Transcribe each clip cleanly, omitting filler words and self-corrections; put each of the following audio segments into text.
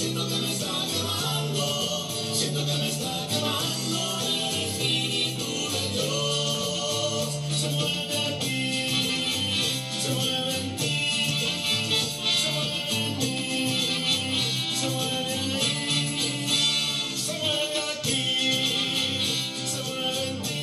Siento que me está quemando, siento que me está quemando el Espíritu de Dios. Se mueve en ti, se mueve en ti, se mueve en ti, se mueve en ti, se mueve aquí, se mueve en ti, se mueve ahí.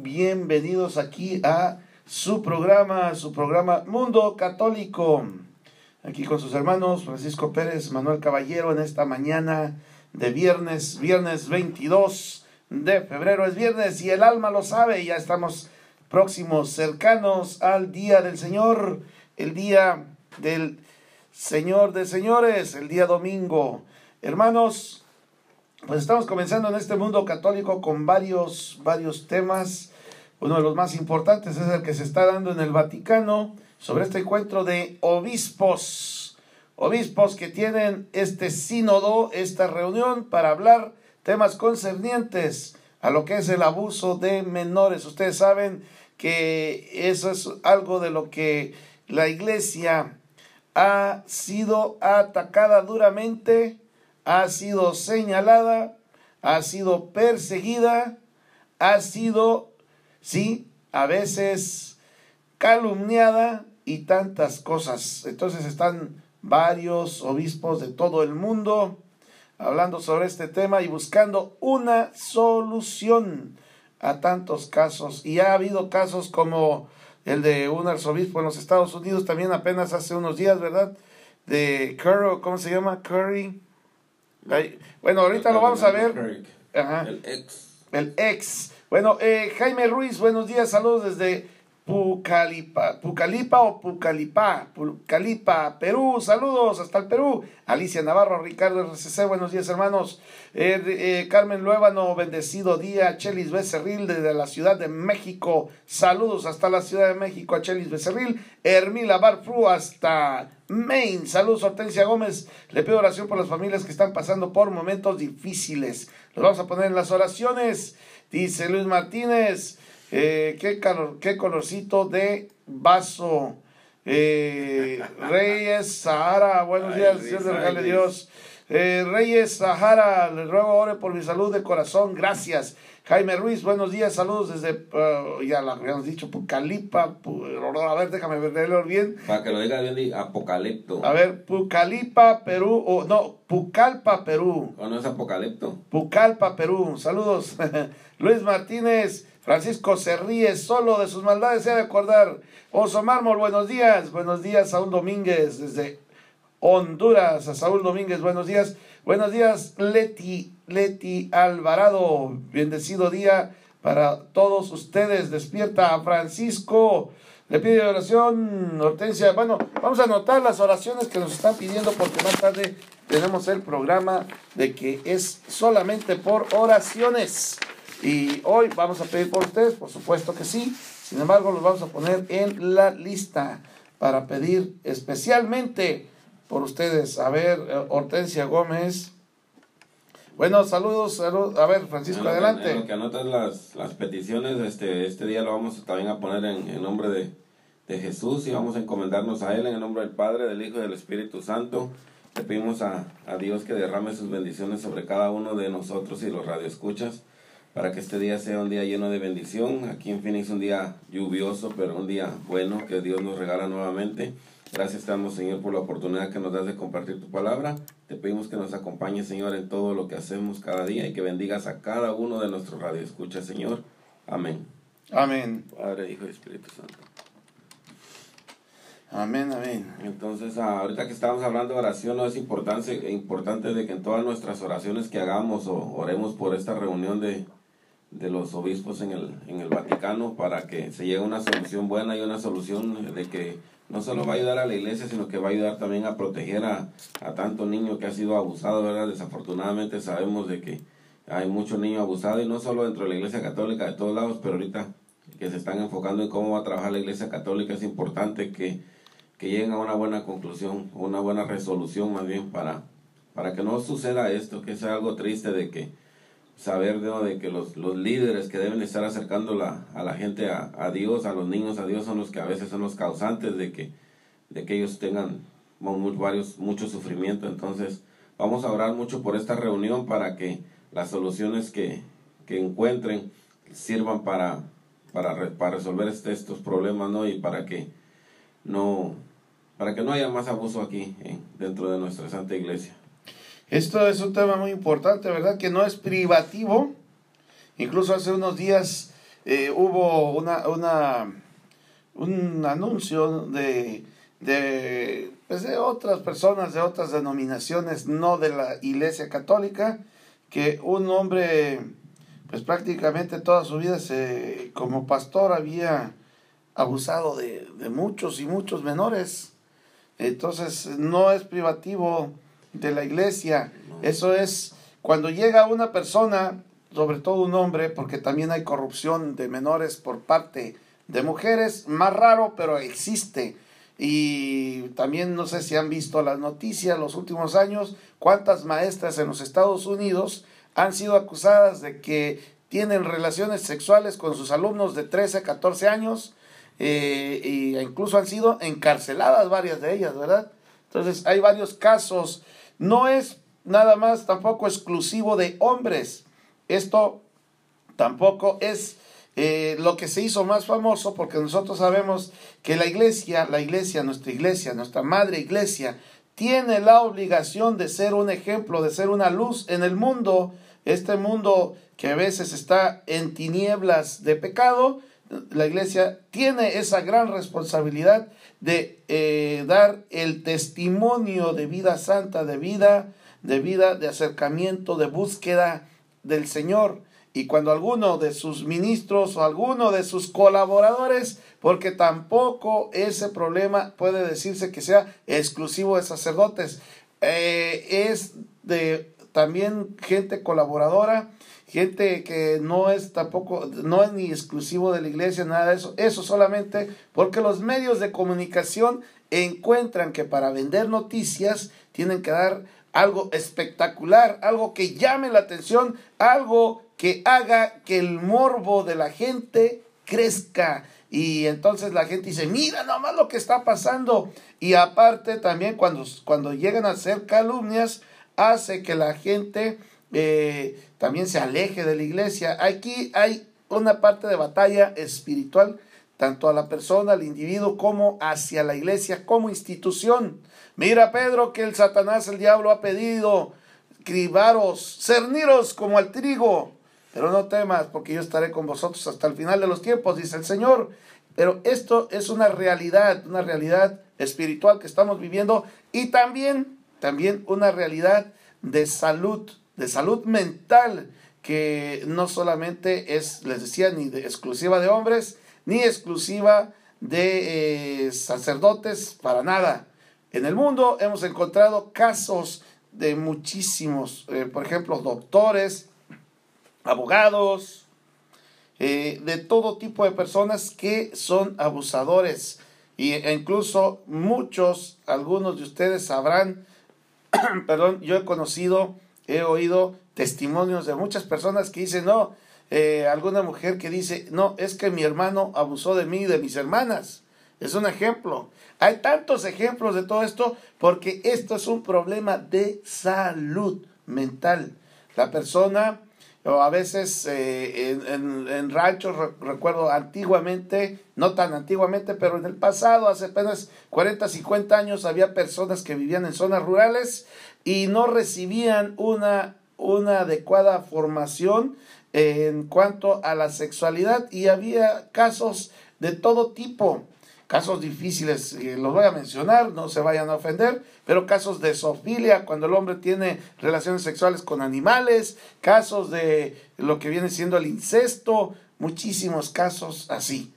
Bienvenidos aquí a su programa Mundo Católico, aquí con sus hermanos Francisco Pérez, Manuel Caballero, en esta mañana de viernes 22 de febrero. Es viernes y el alma lo sabe, ya estamos próximos, cercanos al Día del Señor, el Día del Señor de Señores, el día domingo. Hermanos, pues estamos comenzando en este Mundo Católico con varios temas. Uno de los más importantes es el que se está dando en el Vaticano sobre este encuentro de obispos que tienen este sínodo, esta reunión para hablar temas concernientes a lo que es el abuso de menores. Ustedes saben que eso es algo de lo que la Iglesia ha sido atacada duramente, ha sido señalada, ha sido perseguida, ha sido a veces calumniada y tantas cosas. Entonces están varios obispos de todo el mundo hablando sobre este tema y buscando una solución a tantos casos. Y ha habido casos como el de un arzobispo en los Estados Unidos también apenas hace unos días, ¿verdad? De Curry, ¿cómo se llama? Curry. Bueno, ahorita lo vamos a ver. Ajá. El ex. Bueno, Jaime Ruiz, buenos días, saludos desde Pucallpa, Perú, saludos hasta el Perú. Alicia Navarro, Ricardo RCC, buenos días, hermanos. Carmen Luébano, bendecido día. Chelis Becerril, desde la Ciudad de México, saludos hasta la Ciudad de México a Chelis Becerril. Hermila Barfru, hasta Maine, saludos. Hortensia Gómez, le pido oración por las familias que están pasando por momentos difíciles. Los vamos a poner en las oraciones, dice Luis Martínez. Qué calor, qué colorcito de vaso. Reyes Sahara, buenos días, Dios le regale Dios. Reyes Sahara, le ruego ore por mi salud de corazón, gracias. Jaime Ruiz, buenos días, saludos desde, ya lo habíamos dicho, Pucallpa, a ver, déjame verlo bien. Para que lo diga bien, apocalipto. A ver, Pucallpa, Perú, o no, Pucallpa, Perú. ¿O no es apocalipto? Pucallpa, Perú, saludos. Luis Martínez, Francisco se ríe solo, de sus maldades se ha de acordar. Oso Mármol, buenos días, Saúl Domínguez, desde Honduras, a Saúl Domínguez, buenos días, Leti Alvarado, bendecido día para todos ustedes, despierta a Francisco, le pide oración, Hortensia. Bueno, vamos a anotar las oraciones que nos están pidiendo porque más tarde tenemos el programa de que es solamente por oraciones. Y hoy vamos a pedir por ustedes, por supuesto que sí. Sin embargo, los vamos a poner en la lista para pedir especialmente por ustedes. A ver, Hortensia Gómez. Bueno, saludos. A ver, Francisco, adelante. En lo que anotas las peticiones, este día lo vamos también a poner en nombre de Jesús y vamos a encomendarnos a Él en el nombre del Padre, del Hijo y del Espíritu Santo. Le pedimos a Dios que derrame sus bendiciones sobre cada uno de nosotros y los radioescuchas, para que este día sea un día lleno de bendición. Aquí en Phoenix un día lluvioso, pero un día bueno que Dios nos regala nuevamente. Gracias te damos, Señor, por la oportunidad que nos das de compartir tu palabra. Te pedimos que nos acompañes, Señor, en todo lo que hacemos cada día y que bendigas a cada uno de nuestros radioescuchas, Señor. Amén. Amén. Padre, Hijo y Espíritu Santo. Amén, amén. Entonces, ahorita que estábamos hablando de oración, ¿no? Es importante de que en todas nuestras oraciones que hagamos o oremos por esta reunión de los obispos en el Vaticano, para que se llegue a una solución buena y una solución de que no solo va a ayudar a la iglesia, sino que va a ayudar también a proteger a tanto niño que ha sido abusado, ¿verdad? Desafortunadamente sabemos de que hay muchos niños abusados, y no solo dentro de la iglesia católica, de todos lados, pero ahorita que se están enfocando en cómo va a trabajar la iglesia católica, es importante que lleguen a una buena conclusión, una buena resolución más bien, para que no suceda esto, que sea algo triste de que saber, ¿no?, de que los líderes que deben estar acercando a la gente a Dios, a los niños a Dios, son los que a veces son los causantes de que ellos tengan mucho sufrimiento. Entonces vamos a orar mucho por esta reunión para que las soluciones que encuentren sirvan para resolver estos problemas, ¿no? Y para que no haya más abuso aquí, dentro de nuestra Santa Iglesia. Esto es un tema muy importante, ¿verdad? Que no es privativo. Incluso hace unos días hubo un anuncio de otras personas, de otras denominaciones, no de la Iglesia Católica, que un hombre, pues prácticamente toda su vida como pastor había abusado de muchos y muchos menores. Entonces, no es privativo de la iglesia. Eso es cuando llega una persona, sobre todo un hombre, porque también hay corrupción de menores por parte de mujeres, más raro, pero existe. Y también no sé si han visto las noticias los últimos años, cuántas maestras en los Estados Unidos han sido acusadas de que tienen relaciones sexuales con sus alumnos de 13 a 14 años, e incluso han sido encarceladas varias de ellas, ¿verdad? Entonces hay varios casos. No es nada más tampoco exclusivo de hombres. Esto tampoco es lo que se hizo más famoso, porque nosotros sabemos que la iglesia, nuestra madre iglesia, tiene la obligación de ser un ejemplo, de ser una luz en el mundo. Este mundo que a veces está en tinieblas de pecado, la iglesia tiene esa gran responsabilidad de dar el testimonio de vida santa, de vida, de acercamiento, de búsqueda del Señor. Y cuando alguno de sus ministros o alguno de sus colaboradores, porque tampoco ese problema puede decirse que sea exclusivo de sacerdotes, es de también gente colaboradora, gente que no es ni exclusivo de la iglesia, nada de eso. Eso solamente porque los medios de comunicación encuentran que para vender noticias tienen que dar algo espectacular, algo que llame la atención, algo que haga que el morbo de la gente crezca. Y entonces la gente dice, mira nomás lo que está pasando. Y aparte también cuando llegan a hacer calumnias, hace que la gente también se aleje de la iglesia. Aquí hay una parte de batalla espiritual, tanto a la persona, al individuo, como hacia la iglesia como institución. Mira, Pedro, que el Satanás, el diablo, ha pedido cribaros, cerniros como el trigo, pero no temas, porque yo estaré con vosotros hasta el final de los tiempos, dice el Señor. Pero esto es una realidad espiritual que estamos viviendo, y también una realidad de salud mental, que no solamente es, les decía, ni exclusiva de hombres, ni exclusiva de sacerdotes, para nada. En el mundo hemos encontrado casos de muchísimos, por ejemplo, doctores, abogados, de todo tipo de personas que son abusadores. E incluso muchos, algunos de ustedes sabrán, perdón, yo he oído testimonios de muchas personas que dicen, no, alguna mujer que dice, no, es que mi hermano abusó de mí y de mis hermanas. Es un ejemplo. Hay tantos ejemplos de todo esto, porque esto es un problema de salud mental. La persona, o a veces en ranchos, recuerdo antiguamente, no tan antiguamente, pero en el pasado, hace apenas 40, 50 años, había personas que vivían en zonas rurales y no recibían una adecuada formación en cuanto a la sexualidad, y había casos de todo tipo. Casos difíciles, los voy a mencionar, no se vayan a ofender, pero casos de zoofilia, cuando el hombre tiene relaciones sexuales con animales, casos de lo que viene siendo el incesto, muchísimos casos así.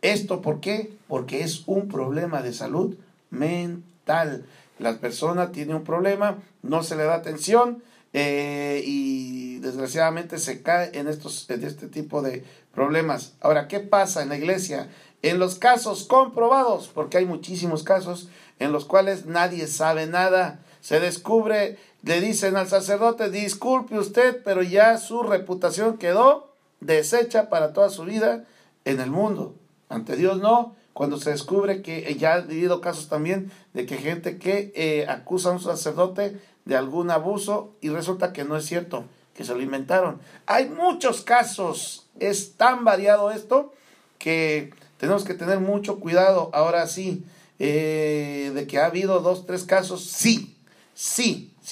¿Esto por qué? Porque es un problema de salud mental. La persona tiene un problema, no se le da atención, y desgraciadamente se cae en este tipo de problemas. Ahora, ¿qué pasa en la iglesia? En los casos comprobados, porque hay muchísimos casos en los cuales nadie sabe nada, se descubre, le dicen al sacerdote, disculpe usted, pero ya su reputación quedó deshecha para toda su vida en el mundo. Ante Dios no, cuando se descubre que ya ha habido casos también de que gente que acusa a un sacerdote de algún abuso y resulta que no es cierto, que se lo inventaron. Hay muchos casos, es tan variado esto que tenemos que tener mucho cuidado. Ahora sí, de que ha habido 2, 3 casos, sí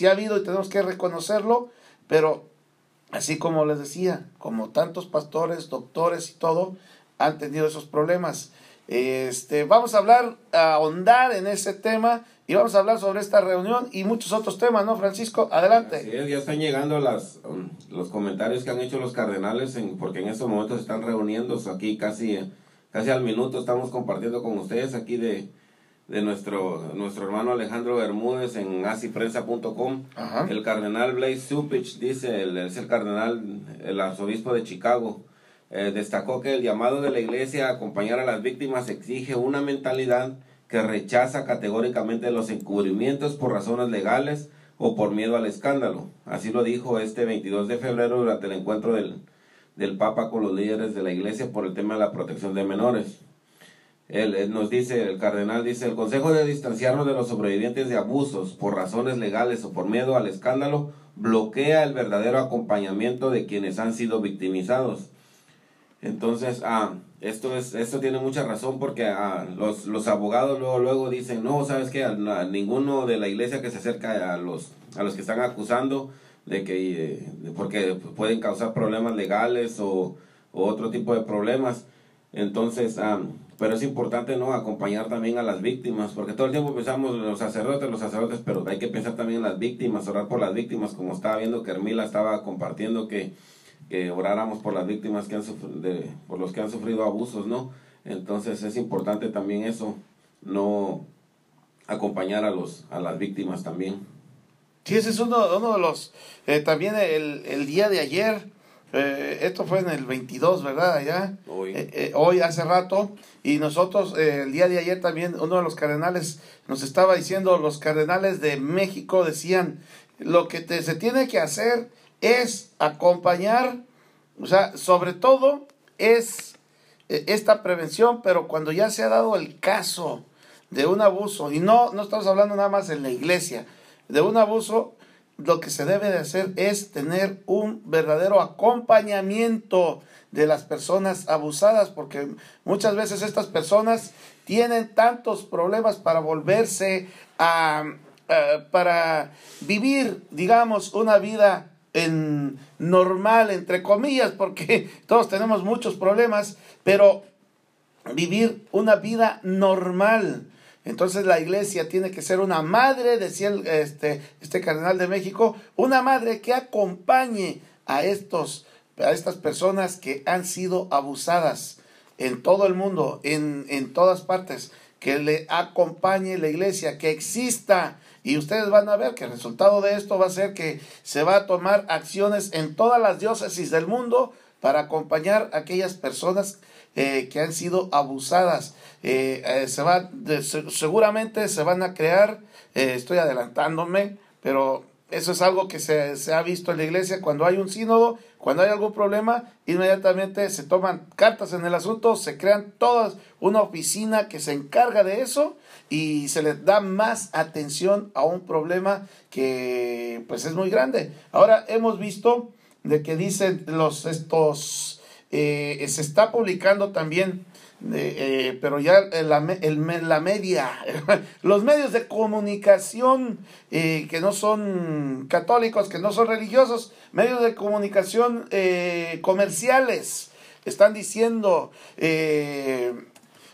ha habido y tenemos que reconocerlo, pero así como les decía, como tantos pastores, doctores y todo, han tenido esos problemas. Vamos a hablar, a ahondar en ese tema, y vamos a hablar sobre esta reunión y muchos otros temas, ¿no, Francisco? Adelante. Así es, ya están llegando los comentarios que han hecho los cardenales, porque en estos momentos se están reuniendo aquí casi al minuto. Estamos compartiendo con ustedes aquí de nuestro hermano Alejandro Bermúdez en asiprensa.com. El cardenal Blaise Zupich dice, es el cardenal, el arzobispo de Chicago, destacó que el llamado de la iglesia a acompañar a las víctimas exige una mentalidad que rechaza categóricamente los encubrimientos por razones legales o por miedo al escándalo. Así lo dijo este 22 de febrero durante el encuentro del Papa con los líderes de la iglesia por el tema de la protección de menores. Él nos dice, el cardenal dice, el consejo de distanciarnos de los sobrevivientes de abusos por razones legales o por miedo al escándalo bloquea el verdadero acompañamiento de quienes han sido victimizados. Entonces, esto tiene mucha razón, porque los abogados luego dicen, no, ¿sabes qué? A ninguno de la iglesia que se acerca a los que están acusando, de que porque pueden causar problemas legales o otro tipo de problemas. Entonces, pero es importante, ¿no?, acompañar también a las víctimas, porque todo el tiempo pensamos los sacerdotes, pero hay que pensar también en las víctimas, orar por las víctimas, como estaba viendo que Hermila estaba compartiendo que oráramos por las víctimas que han sufrido, por los que han sufrido abusos, ¿no? Entonces es importante también eso, no acompañar a las víctimas también. Sí, ese es uno de los, también el día de ayer, esto fue en el 22, ¿verdad? Allá, hoy. Hoy, hace rato, y nosotros el día de ayer también uno de los cardenales nos estaba diciendo, los cardenales de México decían, lo que se tiene que hacer es acompañar, o sea, sobre todo es esta prevención, pero cuando ya se ha dado el caso de un abuso, y no estamos hablando nada más en la iglesia, de un abuso, lo que se debe de hacer es tener un verdadero acompañamiento de las personas abusadas, porque muchas veces estas personas tienen tantos problemas para volverse para vivir, digamos, una vida normal, entre comillas, porque todos tenemos muchos problemas, pero vivir una vida normal. Entonces la iglesia tiene que ser una madre, decía este cardenal de México, una madre que acompañe a estas personas que han sido abusadas en todo el mundo, en todas partes, que le acompañe la iglesia, que exista. Y ustedes van a ver que el resultado de esto va a ser que se va a tomar acciones en todas las diócesis del mundo para acompañar a aquellas personas que han sido abusadas. Seguramente se van a crear, estoy adelantándome, pero eso es algo que se ha visto en la iglesia. Cuando hay un sínodo, cuando hay algún problema, inmediatamente se toman cartas en el asunto, se crean todas una oficina que se encarga de eso, y se les da más atención a un problema que pues es muy grande. Ahora hemos visto de que dicen se está publicando también, pero ya la media, los medios de comunicación que no son católicos, que no son religiosos, medios de comunicación comerciales, están diciendo...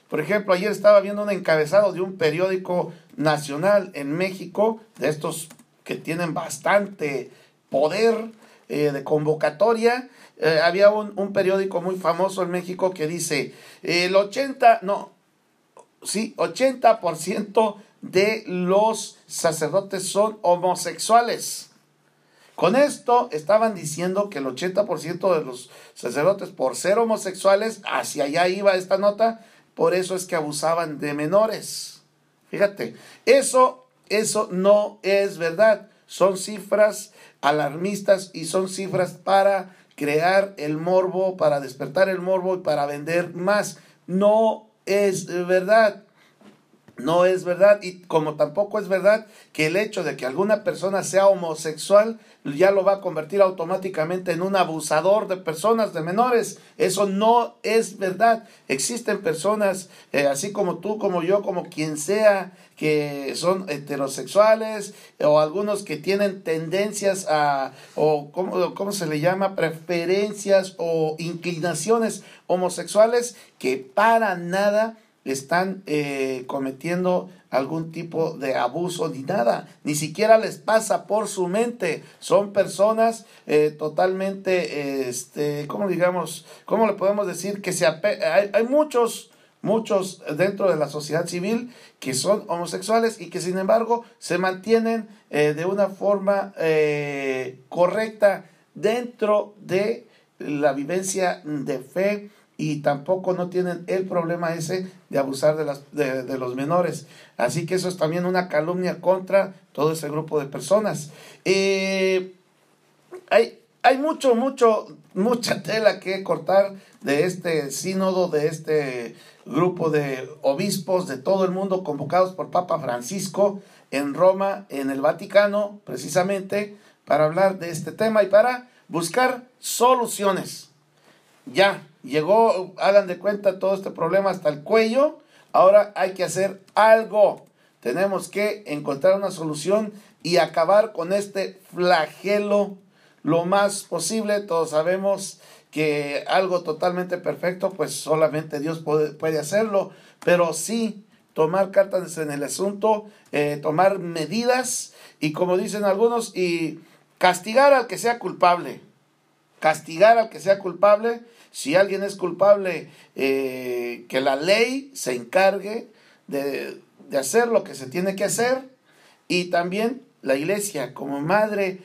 Por ejemplo, ayer estaba viendo un encabezado de un periódico nacional en México, de estos que tienen bastante poder de convocatoria. Había un periódico muy famoso en México que dice, 80% de los sacerdotes son homosexuales. Con esto estaban diciendo que el 80% de los sacerdotes, por ser homosexuales, hacia allá iba esta nota, por eso es que abusaban de menores. Fíjate, eso no es verdad. Son cifras alarmistas y son cifras para crear el morbo, para despertar el morbo y para vender más. No es verdad. No es verdad, y como tampoco es verdad que el hecho de que alguna persona sea homosexual ya lo va a convertir automáticamente en un abusador de personas, de menores. Eso no es verdad. Existen personas, así como tú, como yo, como quien sea, que son heterosexuales, o algunos que tienen tendencias ¿cómo se le llama?, preferencias o inclinaciones homosexuales, que para nada están cometiendo algún tipo de abuso ni nada, ni siquiera les pasa por su mente. Son personas totalmente, ¿cómo le podemos decir? Que hay muchos dentro de la sociedad civil que son homosexuales y que sin embargo se mantienen de una forma correcta dentro de la vivencia de fe, y tampoco no tienen el problema ese de abusar de los menores. Así que eso es también una calumnia contra todo ese grupo de personas. Hay mucha tela que cortar de este sínodo, de este grupo de obispos de todo el mundo convocados por Papa Francisco en Roma, en el Vaticano, precisamente para hablar de este tema y para buscar soluciones. Ya llegó, hagan de cuenta, todo este problema hasta el cuello. Ahora hay que hacer algo. Tenemos que encontrar una solución y acabar con este flagelo lo más posible. Todos sabemos que algo totalmente perfecto, pues solamente Dios puede hacerlo, pero sí tomar cartas en el asunto, tomar medidas, y como dicen algunos, y castigar al que sea culpable. Castigar al que sea culpable. Si alguien es culpable, que la ley se encargue de hacer lo que se tiene que hacer. Y también la iglesia, como madre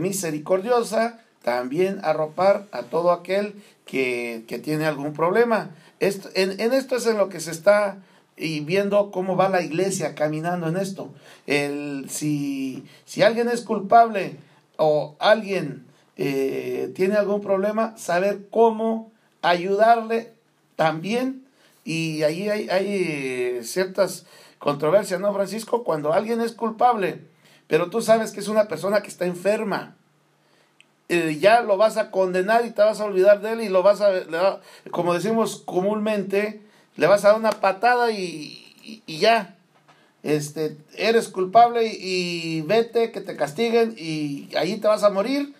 misericordiosa, también arropar a todo aquel que tiene algún problema. Esto, en esto es en lo que se está, y viendo cómo va la iglesia caminando en esto. Si alguien es culpable o alguien tiene algún problema, saber cómo ayudarle también. Y ahí hay ciertas controversias, ¿no, Francisco? Cuando alguien es culpable, pero tú sabes que es una persona que está enferma, ya lo vas a condenar y te vas a olvidar de él, y lo vas a, como decimos comúnmente, le vas a dar una patada y ya. Eres culpable y vete, que te castiguen, y ahí te vas a morir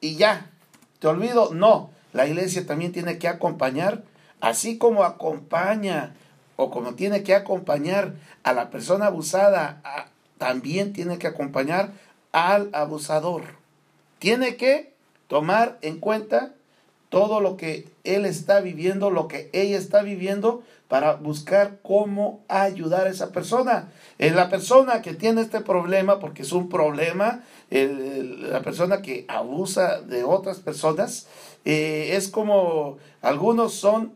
y ya, te olvido. No, la iglesia también tiene que acompañar, así como acompaña o como tiene que acompañar a la persona abusada, también tiene que acompañar al abusador. Tiene que tomar en cuenta todo lo que él está viviendo, lo que ella está viviendo, para buscar cómo ayudar a esa persona. La persona que tiene este problema, porque es un problema, la persona que abusa de otras personas, es como, algunos son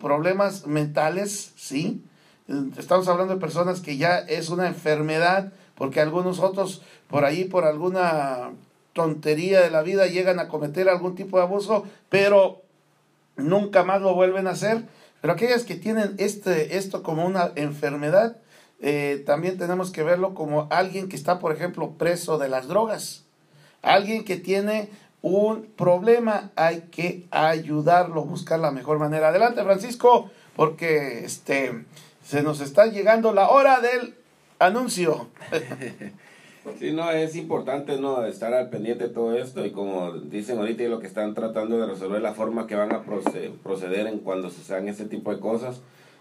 problemas mentales, ¿sí? Estamos hablando de personas que ya es una enfermedad, porque algunos otros por ahí, por alguna tontería de la vida, llegan a cometer algún tipo de abuso, pero nunca más lo vuelven a hacer. Pero aquellas que tienen esto como una enfermedad, también tenemos que verlo como alguien que está, por ejemplo, preso de las drogas, alguien que tiene un problema, hay que ayudarlo, buscar la mejor manera. Adelante, Francisco, porque se nos está llegando la hora del anuncio. Sí, no, es importante, ¿no?, estar al pendiente de todo esto, y como dicen ahorita, y lo que están tratando de resolver, la forma que van a proceder en cuando se hagan ese tipo de cosas,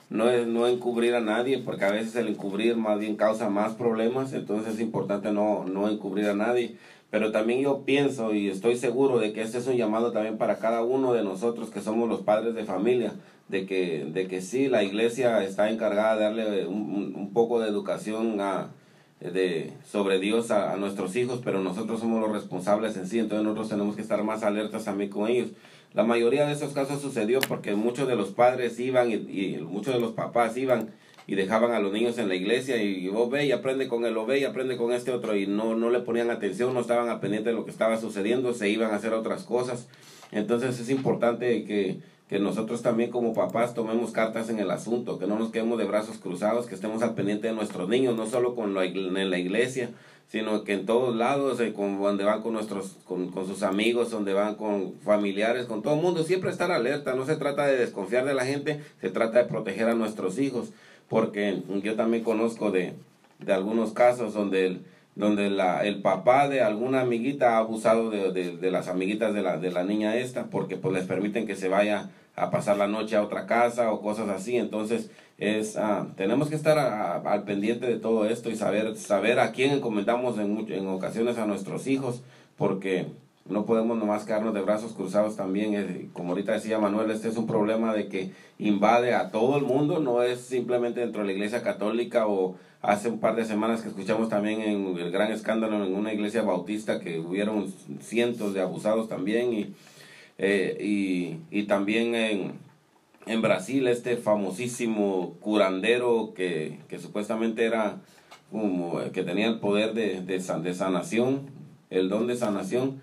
no encubrir a nadie, porque a veces el encubrir más bien causa más problemas. Entonces es importante no encubrir a nadie. Pero también yo pienso y estoy seguro de que este es un llamado también para cada uno de nosotros que somos los padres de familia, de que sí, la iglesia está encargada de darle un poco de educación sobre Dios a nuestros hijos, pero nosotros somos los responsables en sí. Entonces nosotros tenemos que estar más alertas también con ellos. La mayoría de esos casos sucedió porque muchos de los padres iban y muchos de los papás iban y dejaban a los niños en la iglesia, y vos ve y aprende con él, o ve y aprende con este otro, y no le ponían atención, no estaban al pendiente de lo que estaba sucediendo, se iban a hacer otras cosas. Entonces es importante que nosotros también como papás tomemos cartas en el asunto, que no nos quedemos de brazos cruzados, que estemos al pendiente de nuestros niños, no solo en la iglesia, sino que en todos lados, donde van con sus amigos, donde van con familiares, con todo el mundo, siempre estar alerta. No se trata de desconfiar de la gente, se trata de proteger a nuestros hijos, porque yo también conozco de algunos casos donde el papá de alguna amiguita ha abusado de las amiguitas de la niña esta, porque pues les permiten que se vaya a pasar la noche a otra casa o cosas así. Entonces tenemos que estar al pendiente de todo esto y saber a quién encomendamos en ocasiones a nuestros hijos, porque no podemos nomás quedarnos de brazos cruzados también. Como ahorita decía Manuel, este es un problema de que invade a todo el mundo, no es simplemente dentro de la iglesia católica. O hace un par de semanas que escuchamos también en el gran escándalo en una iglesia bautista, que hubieron cientos de abusados también, y también en Brasil, este famosísimo curandero que supuestamente era que tenía el poder de sanación, el don de sanación.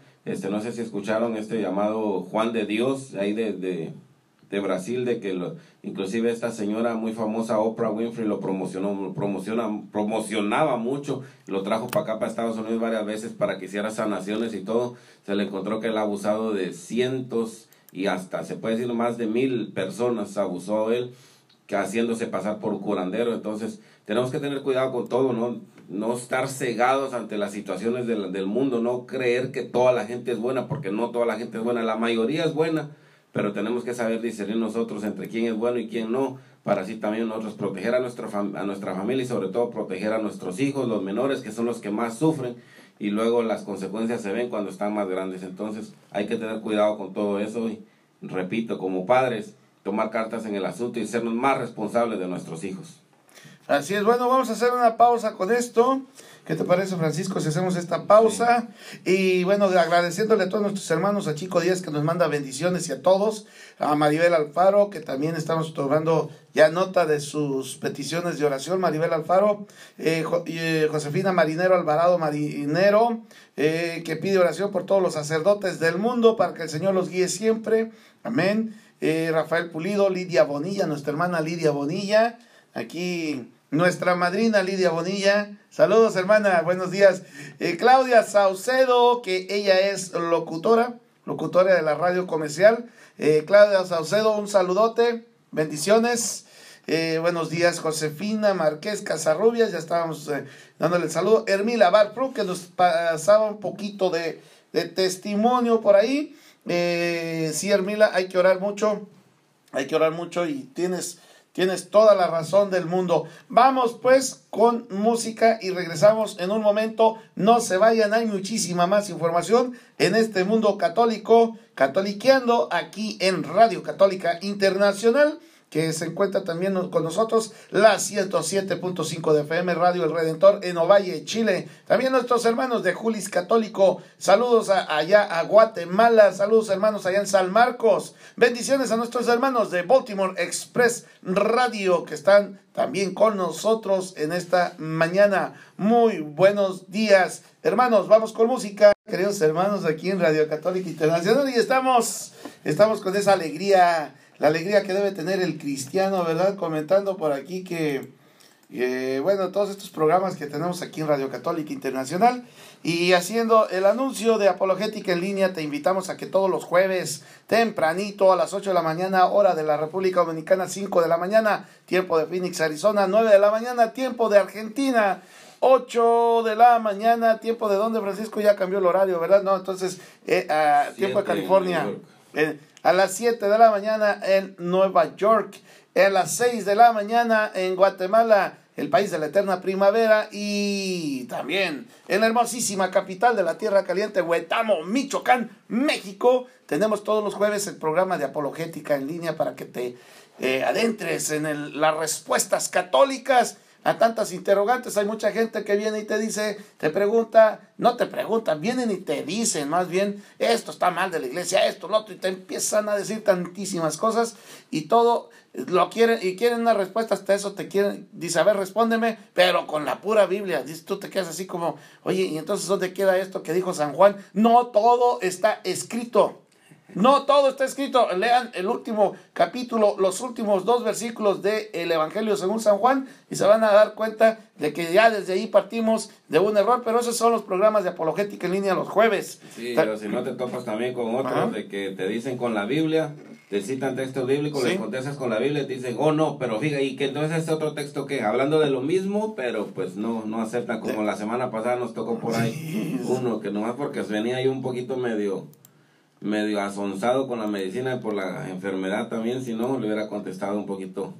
No sé si escucharon este llamado Juan de Dios, ahí de Brasil, de que inclusive esta señora muy famosa, Oprah Winfrey, lo promocionaba mucho, lo trajo para acá, para Estados Unidos, varias veces para que hiciera sanaciones y todo. Se le encontró que él ha abusado de cientos, y hasta se puede decir más de 1,000 personas abusó él, que haciéndose pasar por curandero. Entonces tenemos que tener cuidado con todo, no estar cegados ante las situaciones del mundo, no creer que toda la gente es buena, porque no toda la gente es buena, la mayoría es buena. pero tenemos que saber discernir nosotros entre quién es bueno y quién no, para así también nosotros proteger a nuestra familia y sobre todo proteger a nuestros hijos, los menores, que son los que más sufren, y luego las consecuencias se ven cuando están más grandes. Entonces hay que tener cuidado con todo eso y, repito, como padres, tomar cartas en el asunto y sernos más responsables de nuestros hijos. Así es. Bueno, vamos a hacer una pausa con esto. ¿Qué te parece, Francisco, si hacemos esta pausa? Sí. Y bueno, agradeciéndole a todos nuestros hermanos, a Chico Díaz, que nos manda bendiciones, y a todos, a Maribel Alfaro, que también estamos tomando ya nota de sus peticiones de oración, Maribel Alfaro, Josefina Marinero Alvarado Marinero, que pide oración por todos los sacerdotes del mundo, para que el Señor los guíe siempre, amén. Rafael Pulido, Lidia Bonilla, nuestra hermana Lidia Bonilla, aquí... Nuestra madrina Lidia Bonilla, saludos hermana, buenos días. Claudia Saucedo, que ella es locutora de la radio comercial. Claudia Saucedo, un saludote, bendiciones. Buenos días, Josefina Marqués Casarrubias, ya estábamos dándole el saludo. Hermila Barfru, que nos pasaba un poquito de testimonio por ahí. Sí, Hermila, hay que orar mucho y tienes toda la razón del mundo. Vamos pues con música y regresamos en un momento. No se vayan, hay muchísima más información en este mundo católico, catoliqueando aquí en Radio Católica Internacional, que se encuentra también con nosotros la 107.5 de FM Radio El Redentor en Ovalle, Chile. También nuestros hermanos de Julis Católico, saludos allá a Guatemala, saludos hermanos allá en San Marcos. Bendiciones a nuestros hermanos de Baltimore Express Radio, que están también con nosotros en esta mañana. Muy buenos días, hermanos, vamos con música. Queridos hermanos, aquí en Radio Católica Internacional, y estamos con esa alegría. La alegría que debe tener el cristiano, ¿verdad? Comentando por aquí que, bueno, todos estos programas que tenemos aquí en Radio Católica Internacional. Y haciendo el anuncio de Apologética en Línea, te invitamos a que todos los jueves, tempranito, a las 8 de la mañana, hora de la República Dominicana, 5 de la mañana, tiempo de Phoenix, Arizona, 9 de la mañana, tiempo de Argentina, 8 de la mañana, tiempo de donde, Francisco, ya cambió el horario, ¿verdad? No, entonces, tiempo de California. A las 7 de la mañana en Nueva York, a las 6 de la mañana en Guatemala, el país de la eterna primavera, y también en la hermosísima capital de la tierra caliente, Huetamo, Michoacán, México. Tenemos todos los jueves el programa de Apologética en Línea para que te adentres en las respuestas católicas a tantas interrogantes. Hay mucha gente que viene y te dice, te pregunta, no te preguntan, vienen y te dicen más bien, esto está mal de la iglesia, esto, lo otro, y te empiezan a decir tantísimas cosas, y todo lo quieren, y quieren una respuesta hasta eso, te quieren, dice, a ver, respóndeme, pero con la pura Biblia. Dice, tú te quedas así como, oye, ¿y entonces dónde queda esto que dijo San Juan? No todo está escrito. No todo está escrito. Lean el último capítulo, los últimos 2 versículos del Evangelio según San Juan, y se van a dar cuenta de que ya desde ahí partimos de un error. Pero esos son los programas de Apologética en Línea los jueves. Sí, pero si no, te topas también con otros, ajá, de que te dicen con la Biblia, te citan textos bíblicos, ¿sí?, les contestas con la Biblia y te dicen, oh no, pero fíjate, y que entonces este otro texto que hablando de lo mismo, pero pues no aceptan, como la semana pasada nos tocó por ahí, sí, uno que nomás porque venía ahí un poquito medio asonzado con la medicina y por la enfermedad también, si no, le hubiera contestado un poquito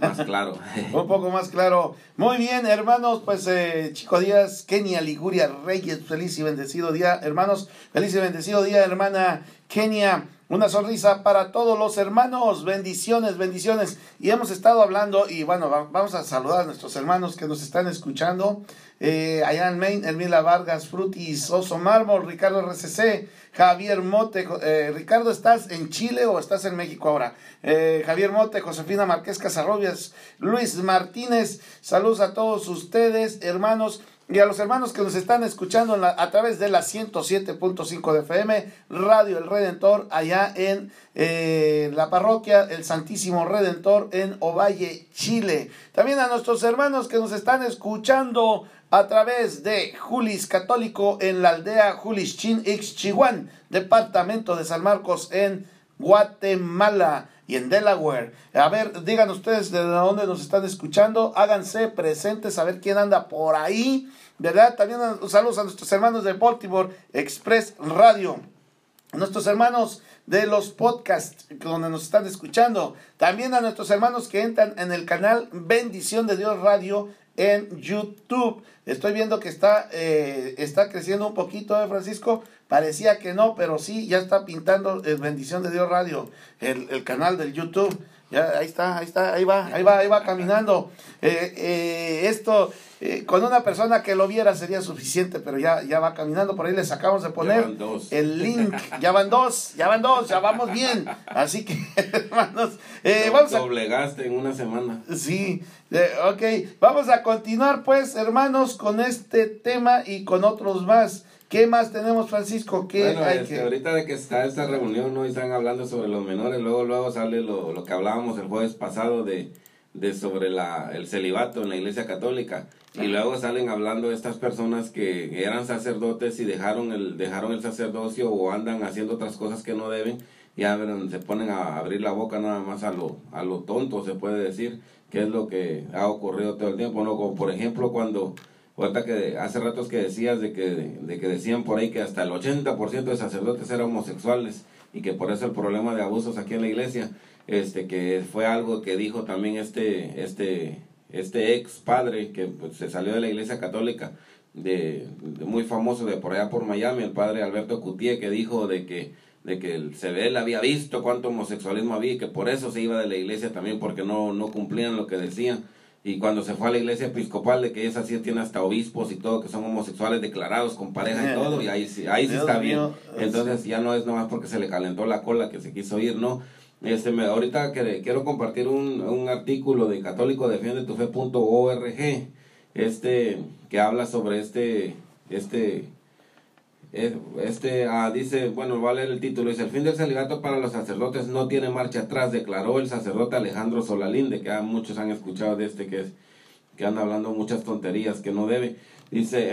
más claro. Un poco más claro. Muy bien, hermanos, pues Chico Díaz, Kenia Liguria Reyes, feliz y bendecido día, hermanos, feliz y bendecido día, hermana Kenia. Una sonrisa para todos los hermanos, bendiciones, bendiciones. Y hemos estado hablando, y bueno, vamos a saludar a nuestros hermanos que nos están escuchando. Allá en Maine, Hermila Vargas Frutis, Oso Mármol, Ricardo RCC, Javier Mote. Ricardo, ¿estás en Chile o estás en México ahora? Javier Mote, Josefina Marqués Casarrubias, Luis Martínez, saludos a todos ustedes, hermanos. Y a los hermanos que nos están escuchando a través de la 107.5 de FM, Radio El Redentor, allá en la parroquia El Santísimo Redentor en Ovalle, Chile. También a nuestros hermanos que nos están escuchando a través de Julis Católico en la aldea Julis Chin Ixchihuán, departamento de San Marcos en Guatemala y en Delaware. A ver, digan ustedes de dónde nos están escuchando, háganse presentes, a ver quién anda por ahí, ¿verdad? También saludos a nuestros hermanos de Baltimore Express Radio. a nuestros hermanos de los podcasts donde nos están escuchando, también a nuestros hermanos que entran en el canal Bendición de Dios Radio en YouTube. Estoy viendo que está creciendo un poquito, Francisco. Parecía que no, pero sí, ya está pintando el Bendición de Dios Radio, el canal del YouTube. Ya, ahí va caminando. Con una persona que lo viera sería suficiente, pero ya va caminando. Por ahí les acabamos de poner el link. Ya van dos, ya vamos bien. Así que, hermanos, vamos a... doblegaste en una semana. Sí, ok. Vamos a continuar, pues, hermanos, con este tema y con otros más. ¿Qué más tenemos, Francisco? Ahorita de que está esta reunión, ¿no? Y están hablando sobre los menores, luego sale lo que hablábamos el jueves pasado de sobre el celibato en la Iglesia Católica, y luego salen hablando de estas personas que eran sacerdotes y dejaron el sacerdocio o andan haciendo otras cosas que no deben, y se ponen a abrir la boca nada más a lo tonto, se puede decir, que es lo que ha ocurrido todo el tiempo, ¿no? Como por ejemplo cuando... Ahorita que hace ratos que decías de que decían por ahí que hasta el 80% de sacerdotes eran homosexuales y que por eso el problema de abusos aquí en la iglesia, que fue algo que dijo también este ex padre que pues, se salió de la Iglesia Católica, de muy famoso de por allá por Miami, el padre Alberto Cutié, que dijo de que él había visto cuánto homosexualismo había y que por eso se iba de la iglesia también, porque no cumplían lo que decían. Y cuando se fue a la iglesia episcopal, de que esa sí tiene hasta obispos y todo, que son homosexuales declarados con pareja y todo, y ahí sí está bien. Entonces ya no es nomás porque se le calentó la cola que se quiso ir, ¿no? Ahorita quiero compartir un artículo de católicodefiendetufe.org, que habla sobre dice, bueno, voy a leer el título, dice: el fin del celibato para los sacerdotes no tiene marcha atrás, declaró el sacerdote Alejandro Solalinde, que muchos han escuchado de que anda hablando muchas tonterías que no debe. Dice,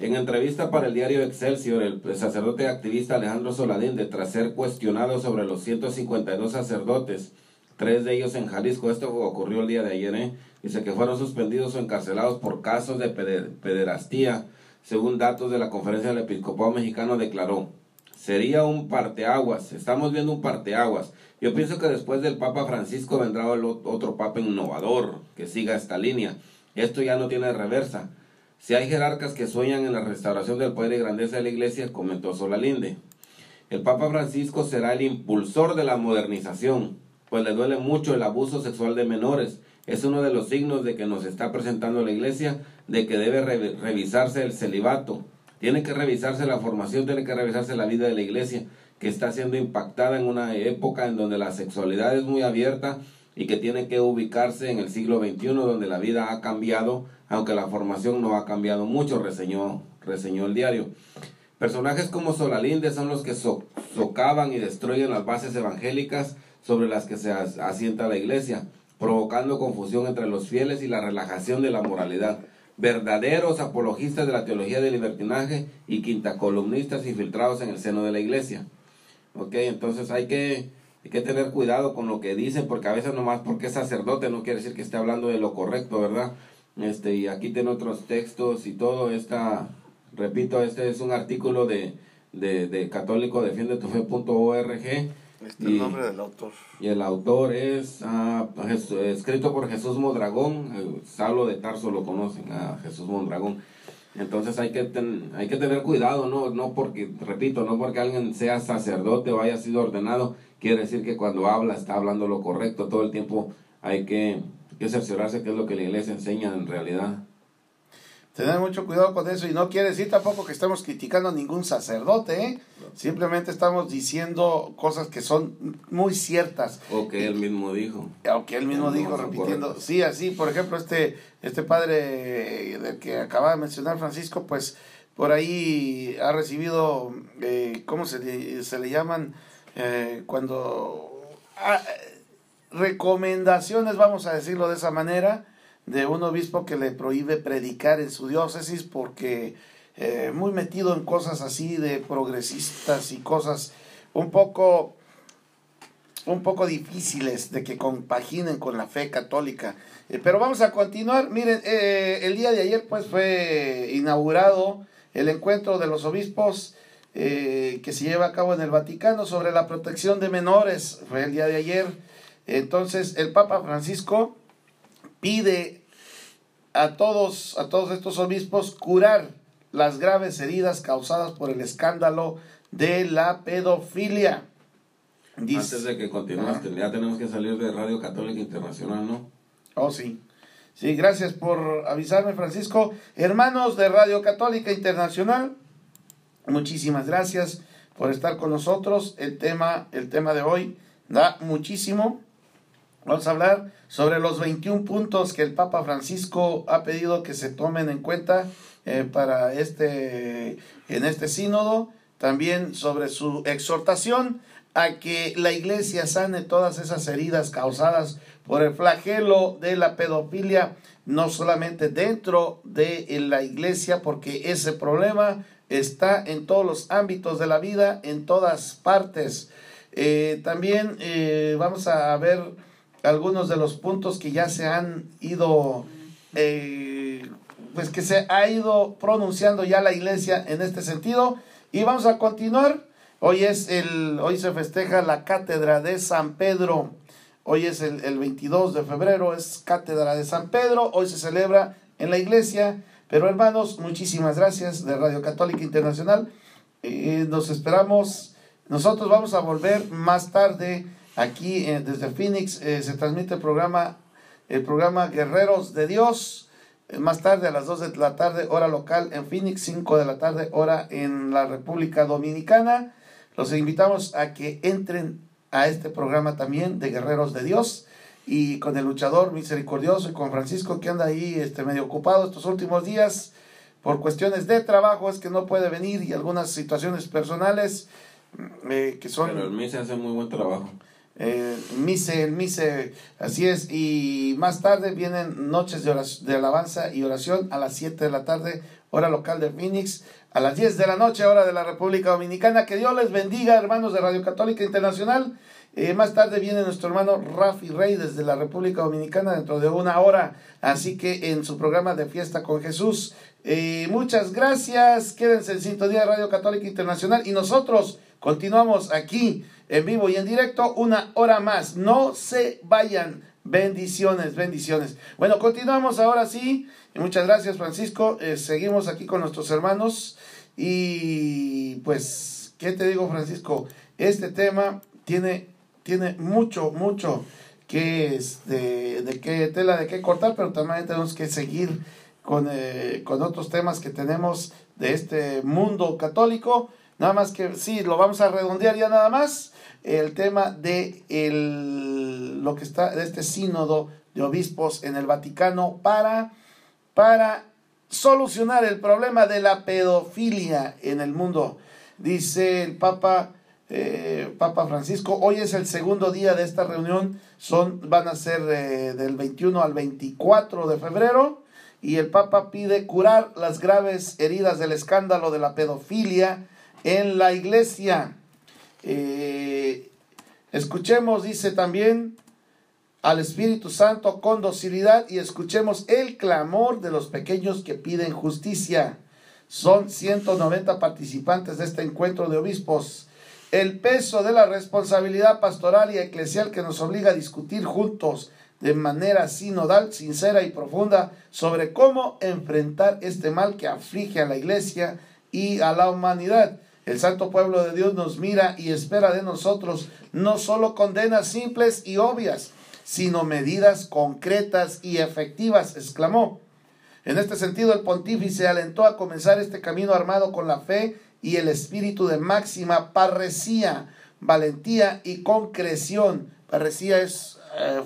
en entrevista para el diario Excelsior, el sacerdote activista Alejandro Solalinde, tras ser cuestionado sobre los 152 sacerdotes, 3 de ellos en Jalisco, esto ocurrió el día de ayer, dice que fueron suspendidos o encarcelados por casos de pederastía, según datos de la Conferencia del Episcopado Mexicano, declaró: sería un parteaguas, estamos viendo un parteaguas. Yo pienso que después del Papa Francisco vendrá otro Papa innovador que siga esta línea. Esto ya no tiene reversa. Si hay jerarcas que sueñan en la restauración del poder y grandeza de la Iglesia, comentó Solalinde, el Papa Francisco será el impulsor de la modernización, pues le duele mucho el abuso sexual de menores. Es uno de los signos de que nos está presentando la Iglesia, de que debe revisarse el celibato. Tiene que revisarse la formación, tiene que revisarse la vida de la Iglesia, que está siendo impactada en una época en donde la sexualidad es muy abierta y que tiene que ubicarse en el siglo XXI, donde la vida ha cambiado, aunque la formación no ha cambiado mucho, reseñó el diario. Personajes como Solalinde son los que socavan y destruyen las bases evangélicas sobre las que se asienta la Iglesia, provocando confusión entre los fieles y la relajación de la moralidad. Verdaderos apologistas de la teología del libertinaje y quintacolumnistas infiltrados en el seno de la iglesia. Ok, entonces hay que tener cuidado con lo que dicen, porque a veces nomás porque es sacerdote no quiere decir que esté hablando de lo correcto, ¿verdad? Y aquí tiene otros textos y todo. Repito, este es un artículo de católicodefiendetufe.org. Este es el nombre del autor. Y el autor es escrito por Jesús Mondragón. Saulo de Tarso lo conocen, a Jesús Mondragón. Entonces hay que tener cuidado, no porque, repito, no porque alguien sea sacerdote o haya sido ordenado, quiere decir que cuando habla está hablando lo correcto. Todo el tiempo hay que cerciorarse qué es lo que la iglesia enseña en realidad. Tener mucho cuidado con eso, y no quiere decir tampoco que estemos criticando a ningún sacerdote, No. Simplemente estamos diciendo cosas que son muy ciertas. O que él mismo dijo. O que él mismo dijo, repitiendo. Correctos. Sí, así, por ejemplo, este padre del que acaba de mencionar Francisco, pues por ahí ha recibido, ¿cómo se le llaman? Recomendaciones, vamos a decirlo de esa manera, de un obispo que le prohíbe predicar en su diócesis porque muy metido en cosas así de progresistas y cosas un poco difíciles de que compaginen con la fe católica. Pero vamos a continuar. Miren, el día de ayer pues fue inaugurado el encuentro de los obispos que se lleva a cabo en el Vaticano sobre la protección de menores, fue el día de ayer. Entonces el Papa Francisco pide a todos estos obispos curar las graves heridas causadas por el escándalo de la pedofilia. Antes de que continúes, ya tenemos que salir de Radio Católico Internacional, ¿no? Oh, sí. Sí, gracias por avisarme, Francisco. Hermanos de Radio Católica Internacional, muchísimas gracias por estar con nosotros. El tema de hoy da muchísimo. Vamos a hablar sobre los 21 puntos que el Papa Francisco ha pedido que se tomen en cuenta para en este sínodo. También sobre su exhortación a que la Iglesia sane todas esas heridas causadas por el flagelo de la pedofilia, no solamente dentro de la Iglesia, porque ese problema está en todos los ámbitos de la vida, en todas partes. También vamos a ver algunos de los puntos que ya se han ido, pues que se ha ido pronunciando ya la Iglesia en este sentido. Y vamos a continuar. Hoy se festeja la Cátedra de San Pedro. Hoy es el 22 de febrero, es Cátedra de San Pedro. Hoy se celebra en la iglesia. Pero hermanos, muchísimas gracias de Radio Católica Internacional. Nos esperamos. Nosotros vamos a volver más tarde aquí desde Phoenix. Se transmite el programa Guerreros de Dios. Más tarde a las 2 de la tarde, hora local en Phoenix, 5 de la tarde, hora en la República Dominicana. Los invitamos a que entren a este programa también de Guerreros de Dios y con el luchador misericordioso y con Francisco, que anda ahí medio ocupado estos últimos días por cuestiones de trabajo, es que no puede venir, y algunas situaciones personales que son... Pero el Mise hace muy buen trabajo. El Mise, así es. Y más tarde vienen noches de alabanza y oración a las 7 de la tarde, hora local de Phoenix, a las 10 de la noche, hora de la República Dominicana. Que Dios les bendiga, hermanos de Radio Católica Internacional. Más tarde viene nuestro hermano Rafi Rey desde la República Dominicana dentro de una hora, así que en su programa de Fiesta con Jesús. Muchas gracias, quédense en sintonía de Radio Católica Internacional y nosotros continuamos aquí en vivo y en directo una hora más. No se vayan. Bendiciones, bendiciones. Bueno, continuamos ahora sí. Muchas gracias, Francisco. Seguimos aquí con nuestros hermanos. Y pues, ¿qué te digo, Francisco? Este tema tiene mucho que tela de qué cortar, pero también tenemos que seguir con otros temas que tenemos de este mundo católico. Nada más que sí, lo vamos a redondear ya nada más. El tema de lo que está de este sínodo de obispos en el Vaticano para solucionar el problema de la pedofilia en el mundo. Dice el Papa Francisco, hoy es el segundo día de esta reunión, van a ser del 21 al 24 de febrero, y el Papa pide curar las graves heridas del escándalo de la pedofilia en la iglesia. Escuchemos, dice también, al Espíritu Santo con docilidad y escuchemos el clamor de los pequeños que piden justicia. Son 190 participantes de este encuentro de obispos. El peso de la responsabilidad pastoral y eclesial que nos obliga a discutir juntos de manera sinodal, sincera y profunda sobre cómo enfrentar este mal que aflige a la iglesia y a la humanidad. El santo pueblo de Dios nos mira y espera de nosotros no solo condenas simples y obvias, sino medidas concretas y efectivas, exclamó. En este sentido, el pontífice alentó a comenzar este camino armado con la fe y el espíritu de máxima parresía, valentía y concreción. Parresía es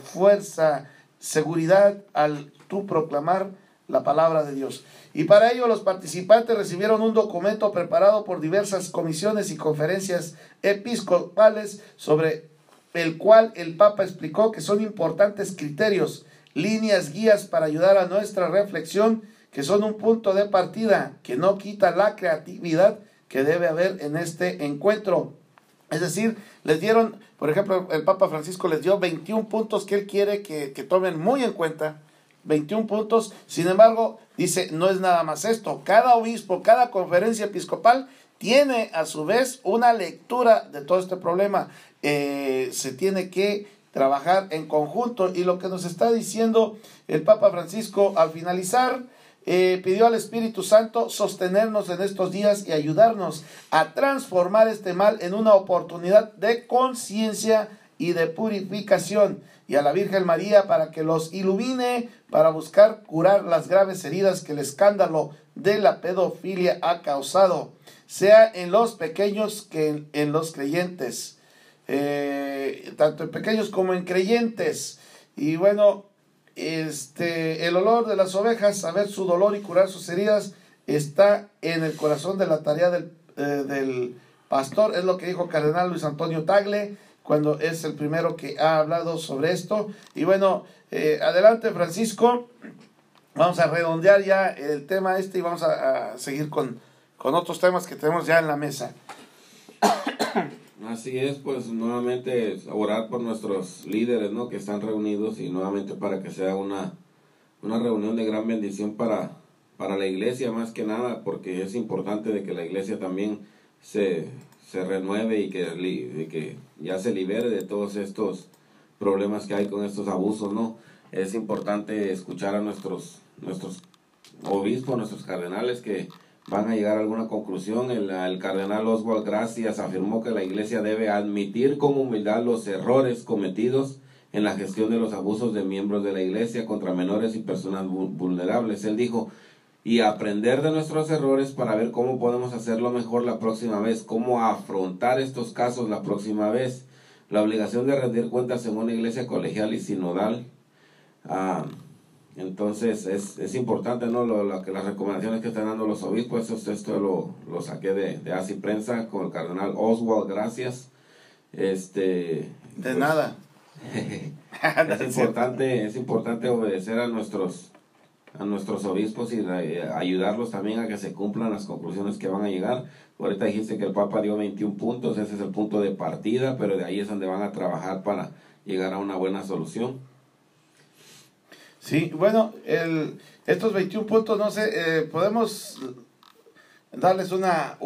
fuerza, seguridad al tú proclamar la palabra de Dios. Y para ello los participantes recibieron un documento preparado por diversas comisiones y conferencias episcopales, sobre el cual el Papa explicó que son importantes criterios, líneas guías para ayudar a nuestra reflexión, que son un punto de partida que no quita la creatividad que debe haber en este encuentro. Es decir, les dieron, por ejemplo, el Papa Francisco les dio 21 puntos que él quiere que tomen muy en cuenta, 21 puntos. Sin embargo, dice, no es nada más esto. Cada obispo, cada conferencia episcopal tiene a su vez una lectura de todo este problema. Se tiene que trabajar en conjunto, y lo que nos está diciendo el Papa Francisco al finalizar, pidió al Espíritu Santo sostenernos en estos días y ayudarnos a transformar este mal en una oportunidad de conciencia y de purificación, y a la Virgen María para que los ilumine para buscar curar las graves heridas que el escándalo de la pedofilia ha causado, sea en los pequeños que en los creyentes, tanto en pequeños como en creyentes. Y bueno, el olor de las ovejas, saber su dolor y curar sus heridas, está en el corazón de la tarea del pastor. Es lo que dijo Cardenal Luis Antonio Tagle, cuando es el primero que ha hablado sobre esto. Y bueno, adelante Francisco, vamos a redondear ya el tema y vamos a seguir con otros temas que tenemos ya en la mesa. Así es, pues nuevamente orar por nuestros líderes, ¿no?, que están reunidos, y nuevamente para que sea una reunión de gran bendición para la iglesia, más que nada, porque es importante de que la iglesia también se renueve y que ya se libere de todos estos problemas que hay con estos abusos, ¿no? Es importante escuchar a nuestros obispos, nuestros cardenales, que van a llegar a alguna conclusión. El cardenal Oswald Gracias afirmó que la iglesia debe admitir con humildad los errores cometidos en la gestión de los abusos de miembros de la iglesia contra menores y personas vulnerables. Él dijo: y aprender de nuestros errores para ver cómo podemos hacerlo mejor la próxima vez, cómo afrontar estos casos la próxima vez. La obligación de rendir cuentas en una iglesia colegial y sinodal. Entonces es importante, ¿no?, las recomendaciones que están dando los obispos. Esto lo saqué de Así Prensa con el cardenal Oswald Gracias. De pues, nada. es importante obedecer a nuestros obispos y ayudarlos también a que se cumplan las conclusiones que van a llegar. Ahorita dijiste que el Papa dio 21 puntos, ese es el punto de partida, pero de ahí es donde van a trabajar para llegar a una buena solución. Sí, bueno, estos 21 puntos, no sé, podemos darles una...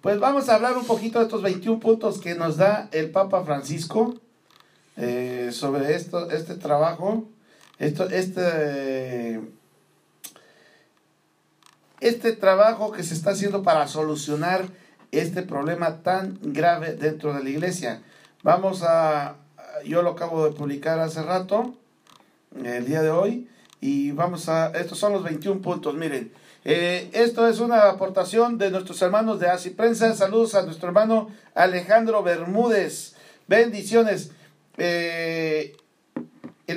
Pues vamos a hablar un poquito de estos 21 puntos que nos da el Papa Francisco sobre este trabajo. Este trabajo que se está haciendo para solucionar este problema tan grave dentro de la iglesia. Yo lo acabo de publicar hace rato, el día de hoy, y estos son los 21 puntos, miren. Esto es una aportación de nuestros hermanos de Así Prensa. Saludos a nuestro hermano Alejandro Bermúdez. Bendiciones. El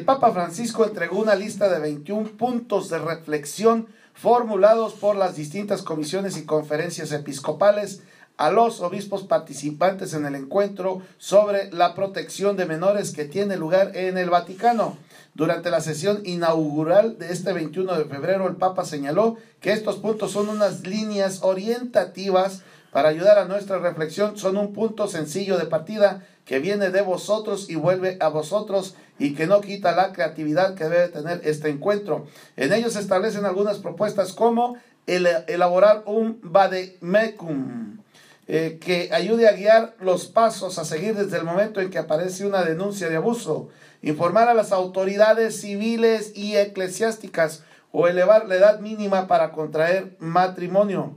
Papa Francisco entregó una lista de 21 puntos de reflexión formulados por las distintas comisiones y conferencias episcopales a los obispos participantes en el encuentro sobre la protección de menores que tiene lugar en el Vaticano. Durante la sesión inaugural de este 21 de febrero, el Papa señaló que estos puntos son unas líneas orientativas para ayudar a nuestra reflexión, son un punto sencillo de partida que viene de vosotros y vuelve a vosotros, y que no quita la creatividad que debe tener este encuentro. En ellos se establecen algunas propuestas como elaborar un vademecum que ayude a guiar los pasos a seguir desde el momento en que aparece una denuncia de abuso, informar a las autoridades civiles y eclesiásticas, o elevar la edad mínima para contraer matrimonio.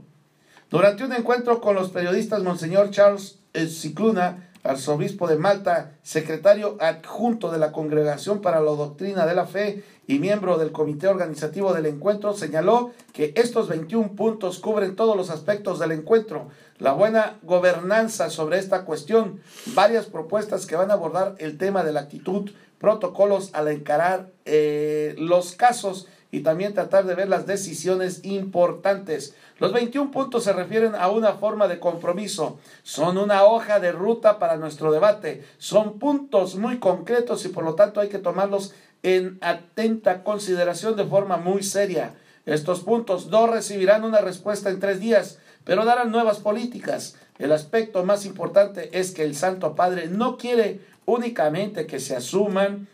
Durante un encuentro con los periodistas, Monseñor Charles Scicluna, arzobispo de Malta, secretario adjunto de la Congregación para la Doctrina de la Fe y miembro del comité organizativo del encuentro, señaló que estos 21 puntos cubren todos los aspectos del encuentro. La buena gobernanza sobre esta cuestión, varias propuestas que van a abordar el tema de la actitud, protocolos al encarar los casos, y también tratar de ver las decisiones importantes. Los 21 puntos se refieren a una forma de compromiso. Son una hoja de ruta para nuestro debate. Son puntos muy concretos y por lo tanto hay que tomarlos en atenta consideración de forma muy seria. Estos puntos no recibirán una respuesta en 3 días, pero darán nuevas políticas. El aspecto más importante es que el Santo Padre no quiere únicamente que se asuman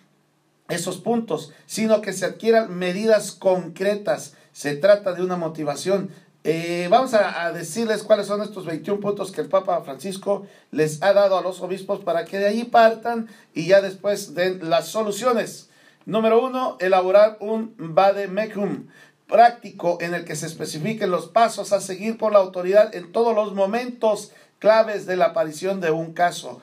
esos puntos, sino que se adquieran medidas concretas. Se trata de una motivación Vamos a decirles cuáles son estos 21 puntos que el Papa Francisco les ha dado a los obispos para que de allí partan y ya después den las soluciones. Número 1, elaborar un vademecum práctico en el que se especifiquen los pasos a seguir por la autoridad en todos los momentos claves de la aparición de un caso.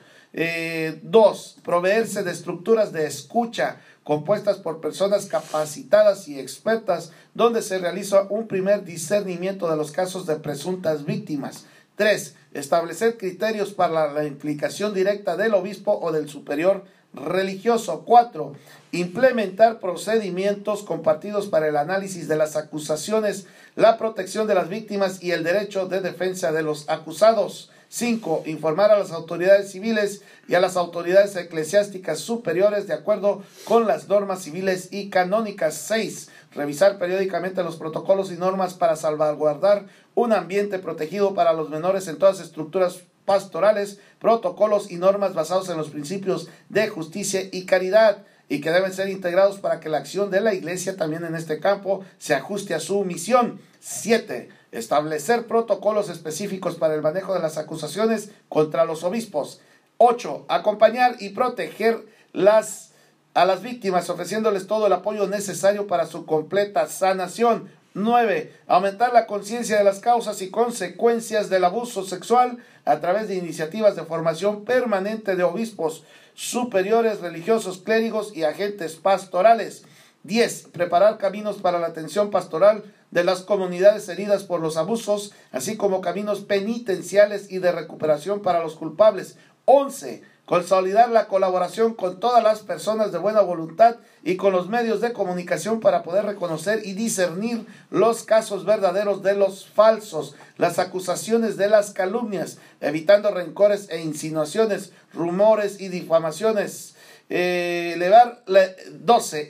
2, proveerse de estructuras de escucha compuestas por personas capacitadas y expertas, donde se realiza un primer discernimiento de los casos de presuntas víctimas. 3, establecer criterios para la implicación directa del obispo o del superior religioso. 4, implementar procedimientos compartidos para el análisis de las acusaciones, la protección de las víctimas y el derecho de defensa de los acusados. 5. Informar a las autoridades civiles y a las autoridades eclesiásticas superiores de acuerdo con las normas civiles y canónicas. 6. Revisar periódicamente los protocolos y normas para salvaguardar un ambiente protegido para los menores en todas estructuras pastorales, protocolos y normas basados en los principios de justicia y caridad, y que deben ser integrados para que la acción de la Iglesia también en este campo se ajuste a su misión. 7. Establecer protocolos específicos para el manejo de las acusaciones contra los obispos. 8. Acompañar y proteger a las víctimas, ofreciéndoles todo el apoyo necesario para su completa sanación. 9. Aumentar la conciencia de las causas y consecuencias del abuso sexual a través de iniciativas de formación permanente de obispos, superiores, religiosos, clérigos y agentes pastorales. 10. Preparar caminos para la atención pastoral de las comunidades heridas por los abusos, así como caminos penitenciales y de recuperación para los culpables. 11. Consolidar la colaboración con todas las personas de buena voluntad y con los medios de comunicación para poder reconocer y discernir los casos verdaderos de los falsos, las acusaciones de las calumnias, evitando rencores e insinuaciones, rumores y difamaciones. 12.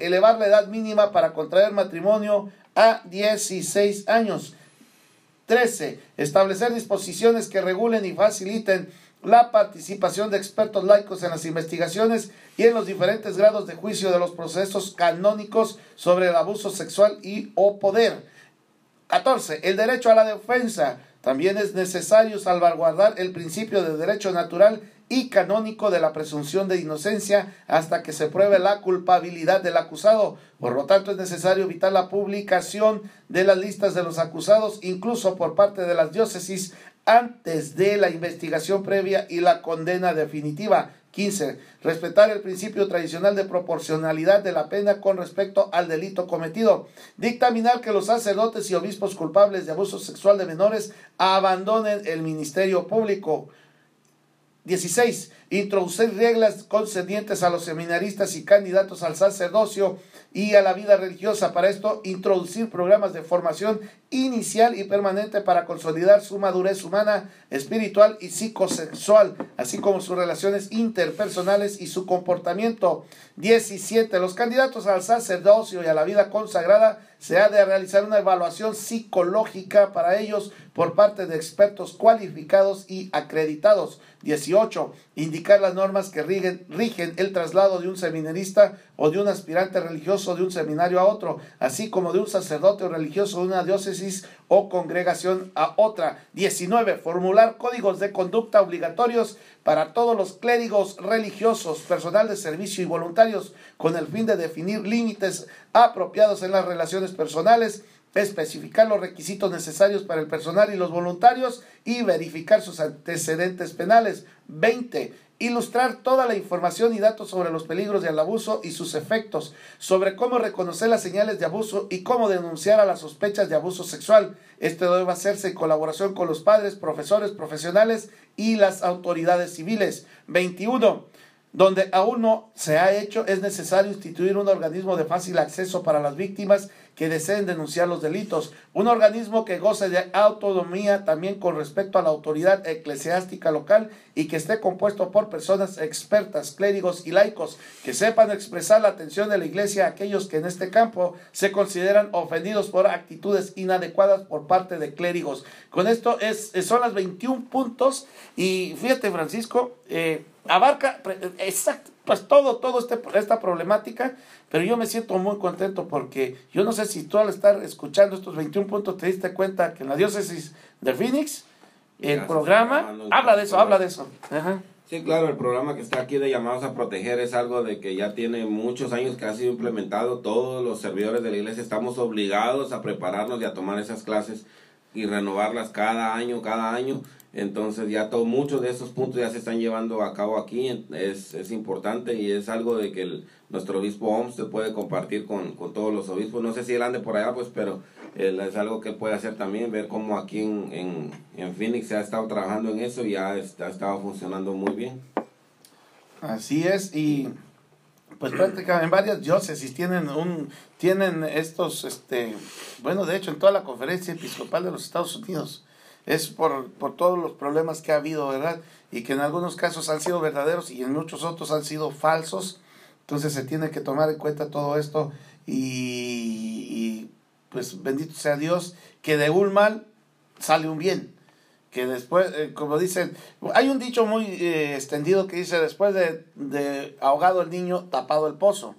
Elevar la edad mínima para contraer matrimonio a 16 años. 13. Establecer disposiciones que regulen y faciliten la participación de expertos laicos en las investigaciones y en los diferentes grados de juicio de los procesos canónicos sobre el abuso sexual y o poder. 14. El derecho a la defensa. También es necesario salvaguardar el principio de derecho natural y canónico de la presunción de inocencia hasta que se pruebe la culpabilidad del acusado. Por lo tanto, es necesario evitar la publicación de las listas de los acusados, incluso por parte de las diócesis, antes de la investigación previa y la condena definitiva. 15. Respetar el principio tradicional de proporcionalidad de la pena con respecto al delito cometido. Dictaminar que los sacerdotes y obispos culpables de abuso sexual de menores abandonen el ministerio público. 16. Introducir reglas concernientes a los seminaristas y candidatos al sacerdocio y a la vida religiosa. Para esto, introducir programas de formación inicial y permanente para consolidar su madurez humana, espiritual y psicosexual, así como sus relaciones interpersonales y su comportamiento. 17. Los candidatos al sacerdocio y a la vida consagrada se ha de realizar una evaluación psicológica para ellos por parte de expertos cualificados y acreditados. 18. Indicar las normas que rigen el traslado de un seminarista o de un aspirante religioso de un seminario a otro, así como de un sacerdote o religioso de una diócesis o congregación a otra. 19. Formular códigos de conducta obligatorios para todos los clérigos religiosos, personal de servicio y voluntarios, con el fin de definir límites apropiados en las relaciones personales, especificar los requisitos necesarios para el personal y los voluntarios y verificar sus antecedentes penales. 20. Ilustrar toda la información y datos sobre los peligros del abuso y sus efectos, sobre cómo reconocer las señales de abuso y cómo denunciar a las sospechas de abuso sexual. Esto debe hacerse en colaboración con los padres, profesores, profesionales y las autoridades civiles. 21. Donde aún no se ha hecho, es necesario instituir un organismo de fácil acceso para las víctimas que deseen denunciar los delitos, un organismo que goce de autonomía también con respecto a la autoridad eclesiástica local y que esté compuesto por personas expertas, clérigos y laicos, que sepan expresar la atención de la Iglesia a aquellos que en este campo se consideran ofendidos por actitudes inadecuadas por parte de clérigos. Con esto son las 21 puntos y fíjate, Francisco, abarca pues todo esta problemática, pero yo me siento muy contento porque yo no sé si tú al estar escuchando estos 21 puntos te diste cuenta que en la diócesis de Phoenix, el programa, habla de eso. Ajá. Sí, claro, el programa que está aquí de Llamados a Proteger es algo de que ya tiene muchos años que ha sido implementado. Todos los servidores de la iglesia estamos obligados a prepararnos y a tomar esas clases y renovarlas cada año. Entonces ya muchos de esos puntos ya se están llevando a cabo aquí. Es importante y es algo de que nuestro obispo Oms se puede compartir con todos los obispos. No sé si él ande por allá, pues, pero es algo que puede hacer también, ver cómo aquí en Phoenix se ha estado trabajando en eso y ha estado funcionando muy bien. Así es, y pues prácticamente en varias diócesis tienen estos, bueno, de hecho en toda la Conferencia Episcopal de los Estados Unidos, es por todos los problemas que ha habido, ¿verdad? Y que en algunos casos han sido verdaderos y en muchos otros han sido falsos. Entonces se tiene que tomar en cuenta todo esto y pues bendito sea Dios que de un mal sale un bien. Que después, como dicen, hay un dicho muy extendido que dice, después de ahogado el niño, tapado el pozo.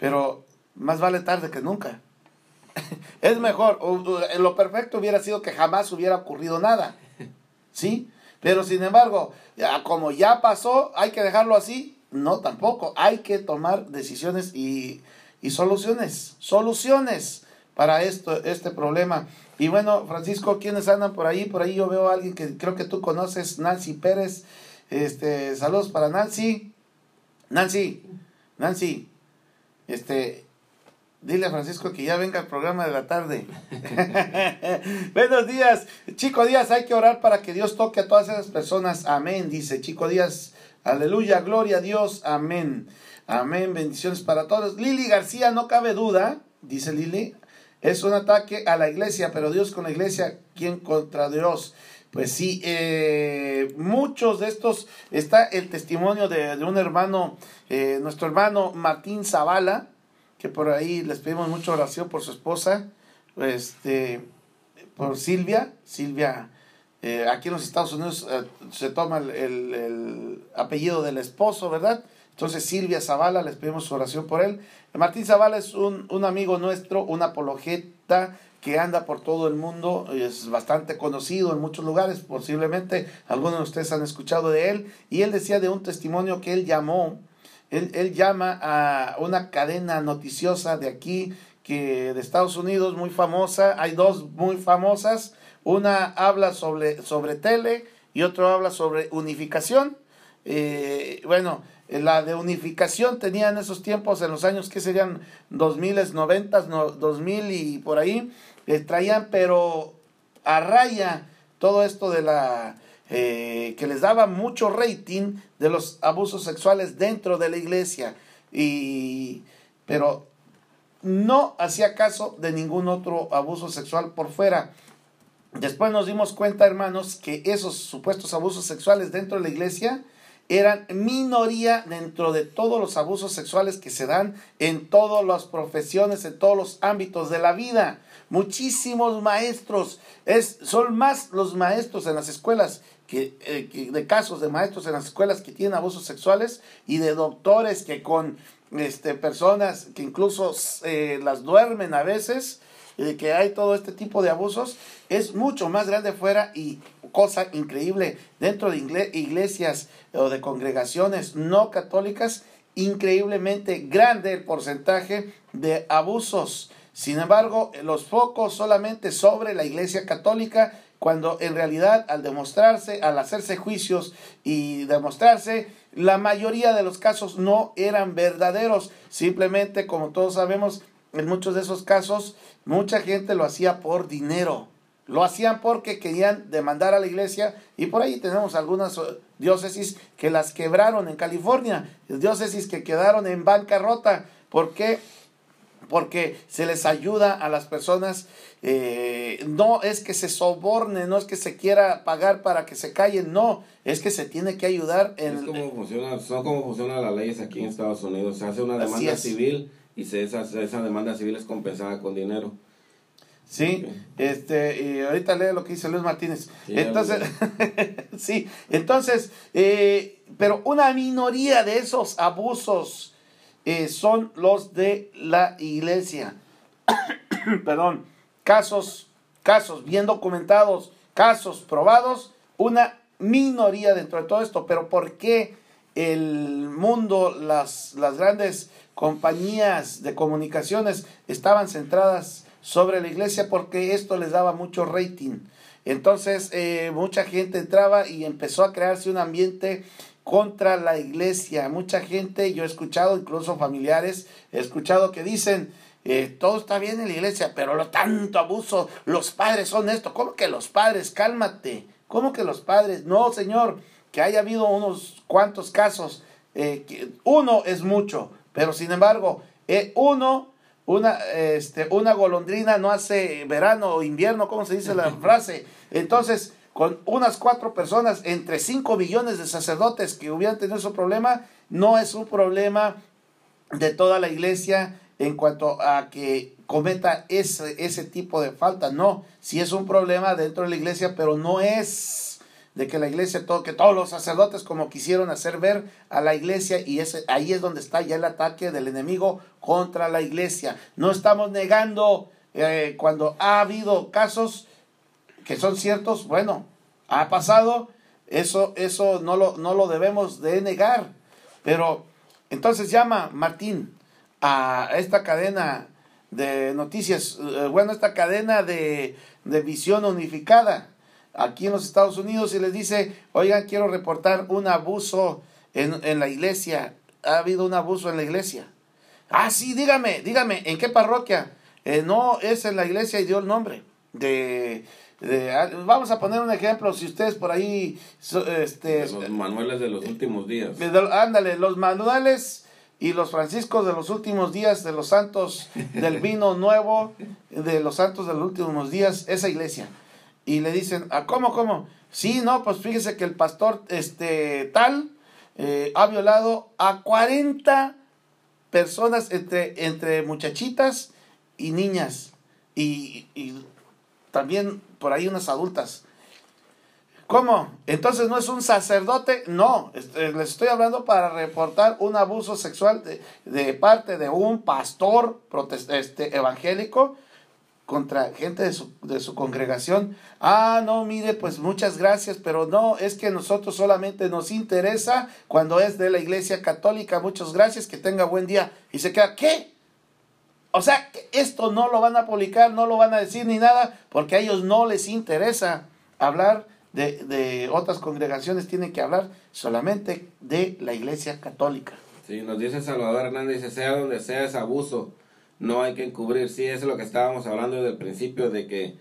Pero más vale tarde que nunca. Es mejor, lo perfecto hubiera sido que jamás hubiera ocurrido nada, ¿sí? Pero sin embargo, como ya pasó, ¿hay que dejarlo así? No, tampoco, hay que tomar decisiones y soluciones para este problema. Y bueno, Francisco, ¿quiénes andan por ahí? Por ahí yo veo a alguien que creo que tú conoces, Nancy Pérez. Saludos para Nancy. Dile a Francisco que ya venga el programa de la tarde. Buenos días, Chico Díaz. Hay que orar para que Dios toque a todas esas personas. Amén, dice Chico Díaz. Aleluya, gloria a Dios. Amén. Amén, bendiciones para todos. Lili García, no cabe duda, dice Lili, es un ataque a la iglesia, pero Dios con la iglesia, ¿quién contra Dios? Pues sí, muchos de estos, está el testimonio de un hermano, nuestro hermano Martín Zavala, que por ahí les pedimos mucha oración por su esposa, por Silvia, aquí en los Estados Unidos se toma el apellido del esposo, ¿verdad? Entonces Silvia Zavala, les pedimos su oración por él. Martín Zavala es un amigo nuestro, un apologeta que anda por todo el mundo, es bastante conocido en muchos lugares, posiblemente algunos de ustedes han escuchado de él, y él decía de un testimonio que él llama a una cadena noticiosa de aquí, de Estados Unidos, muy famosa. Hay dos muy famosas. Una habla sobre tele y otra habla sobre unificación. La de unificación tenía en esos tiempos, en los años que serían 2000, 90, 2000 y por ahí, traían pero a raya todo esto de la... que les daba mucho rating de los abusos sexuales dentro de la iglesia, pero no hacía caso de ningún otro abuso sexual por fuera. Después nos dimos cuenta, hermanos, que esos supuestos abusos sexuales dentro de la iglesia eran minoría dentro de todos los abusos sexuales que se dan en todas las profesiones, en todos los ámbitos de la vida. Muchísimos maestros, son más los maestros en las escuelas, de casos de maestros en las escuelas que tienen abusos sexuales, y de doctores que con personas que incluso las duermen a veces, que hay todo este tipo de abusos. Es mucho más grande fuera, y cosa increíble dentro de iglesias o de congregaciones no católicas, increíblemente grande el porcentaje de abusos. Sin embargo, los focos solamente sobre la iglesia católica, cuando en realidad al hacerse juicios y demostrarse, la mayoría de los casos no eran verdaderos. Simplemente, como todos sabemos, en muchos de esos casos, mucha gente lo hacía por dinero. Lo hacían porque querían demandar a la iglesia, y por ahí tenemos algunas diócesis que las quebraron en California, diócesis que quedaron en bancarrota. ¿Por qué? Porque se les ayuda a las personas, no es que se soborne, no es que se quiera pagar para que se callen, no, es que se tiene que ayudar. Son como funcionan las leyes aquí en Estados Unidos. Se hace una demanda civil y esa demanda civil es compensada con dinero. Sí, y ahorita lee lo que dice Luis Martínez. Sí, entonces, sí, entonces, pero una minoría de esos abusos son los de la iglesia. Perdón, casos bien documentados, casos probados, una minoría dentro de todo esto. Pero ¿por qué el mundo, las grandes compañías de comunicaciones estaban centradas sobre la iglesia? Porque esto les daba mucho rating. Entonces mucha gente entraba y empezó a crearse un ambiente contra la iglesia. Mucha gente, yo he escuchado, incluso familiares, he escuchado que dicen, todo está bien en la iglesia, pero lo tanto abuso, los padres son esto. ¿Cómo que los padres? Cálmate. ¿Cómo que los padres? No, señor, que haya habido unos cuantos casos, uno es mucho, pero sin embargo, una golondrina no hace verano o invierno, ¿cómo se dice la frase? Entonces, con unas 4 personas, entre 5 millones de sacerdotes que hubieran tenido ese problema, no es un problema de toda la iglesia en cuanto a que cometa ese tipo de falta. No, sí es un problema dentro de la iglesia, pero no es de que la iglesia, que todos los sacerdotes como quisieron hacer ver a la iglesia, y ahí es donde está ya el ataque del enemigo contra la iglesia. No estamos negando cuando ha habido casos que son ciertos, bueno, ha pasado, eso no lo debemos de negar. Pero entonces llama Martín a esta cadena de noticias, esta cadena de visión unificada aquí en los Estados Unidos, y les dice, oigan, quiero reportar un abuso en la iglesia. Ha habido un abuso en la iglesia. Ah, sí, dígame, ¿en qué parroquia? No, es en la iglesia, y dio el nombre de vamos a poner un ejemplo, si ustedes por ahí... los manuales de los últimos días. Ándale, los manuales y los franciscos de los últimos días, de los santos del vino nuevo, de los santos de los últimos días, esa iglesia. Y le dicen, ¿cómo? Sí, no, pues fíjese que el pastor tal ha violado a 40 personas entre muchachitas y niñas. Y también por ahí unas adultas. ¿Cómo? Entonces no es un sacerdote. No, les estoy hablando para reportar un abuso sexual de parte de un pastor evangélico contra gente de su congregación. Ah, no, mire, pues muchas gracias, pero no, es que nosotros solamente nos interesa cuando es de la iglesia católica. Muchas gracias, que tenga buen día. Y se queda, ¿qué? O sea, esto no lo van a publicar, no lo van a decir ni nada, porque a ellos no les interesa hablar de otras congregaciones, tienen que hablar solamente de la iglesia católica. Sí, nos dice Salvador Hernández, dice, sea donde sea es abuso, no hay que encubrir. Sí, eso es lo que estábamos hablando desde el principio, de que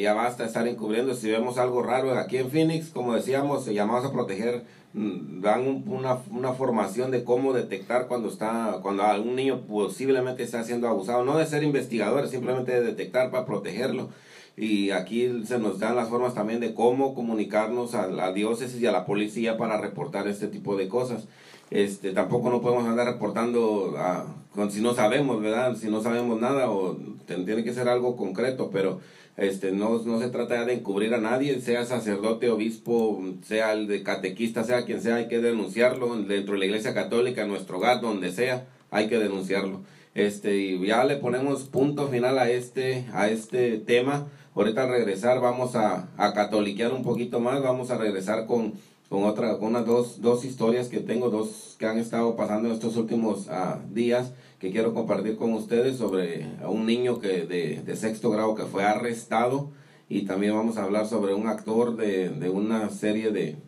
ya basta estar encubriendo. Si vemos algo raro aquí en Phoenix, como decíamos, llamados a proteger, dan una formación de cómo detectar cuando algún niño posiblemente está siendo abusado. No de ser investigadores, simplemente de detectar para protegerlo. Y aquí se nos dan las formas también de cómo comunicarnos a la diócesis y a la policía para reportar este tipo de cosas. Tampoco no podemos andar reportando si no sabemos, ¿verdad? Si no sabemos nada, o tiene que ser algo concreto, pero no se trata de encubrir a nadie, sea sacerdote, obispo, sea el de catequista, sea quien sea, hay que denunciarlo dentro de la iglesia católica, en nuestro hogar, donde sea, hay que denunciarlo. Y ya le ponemos punto final a este tema. Ahorita al regresar vamos a catoliquear un poquito más, vamos a regresar con unas dos historias que tengo, dos que han estado pasando estos últimos días, que quiero compartir con ustedes, sobre un niño que de 6º grado que fue arrestado, y también vamos a hablar sobre un actor de una serie de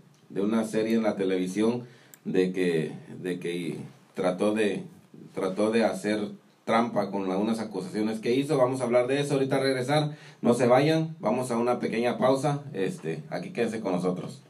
una serie en la televisión de que trató de hacer trampa con unas acusaciones que hizo. Vamos a hablar de eso ahorita al regresar. No se vayan, vamos a una pequeña pausa. Aquí quédense con nosotros.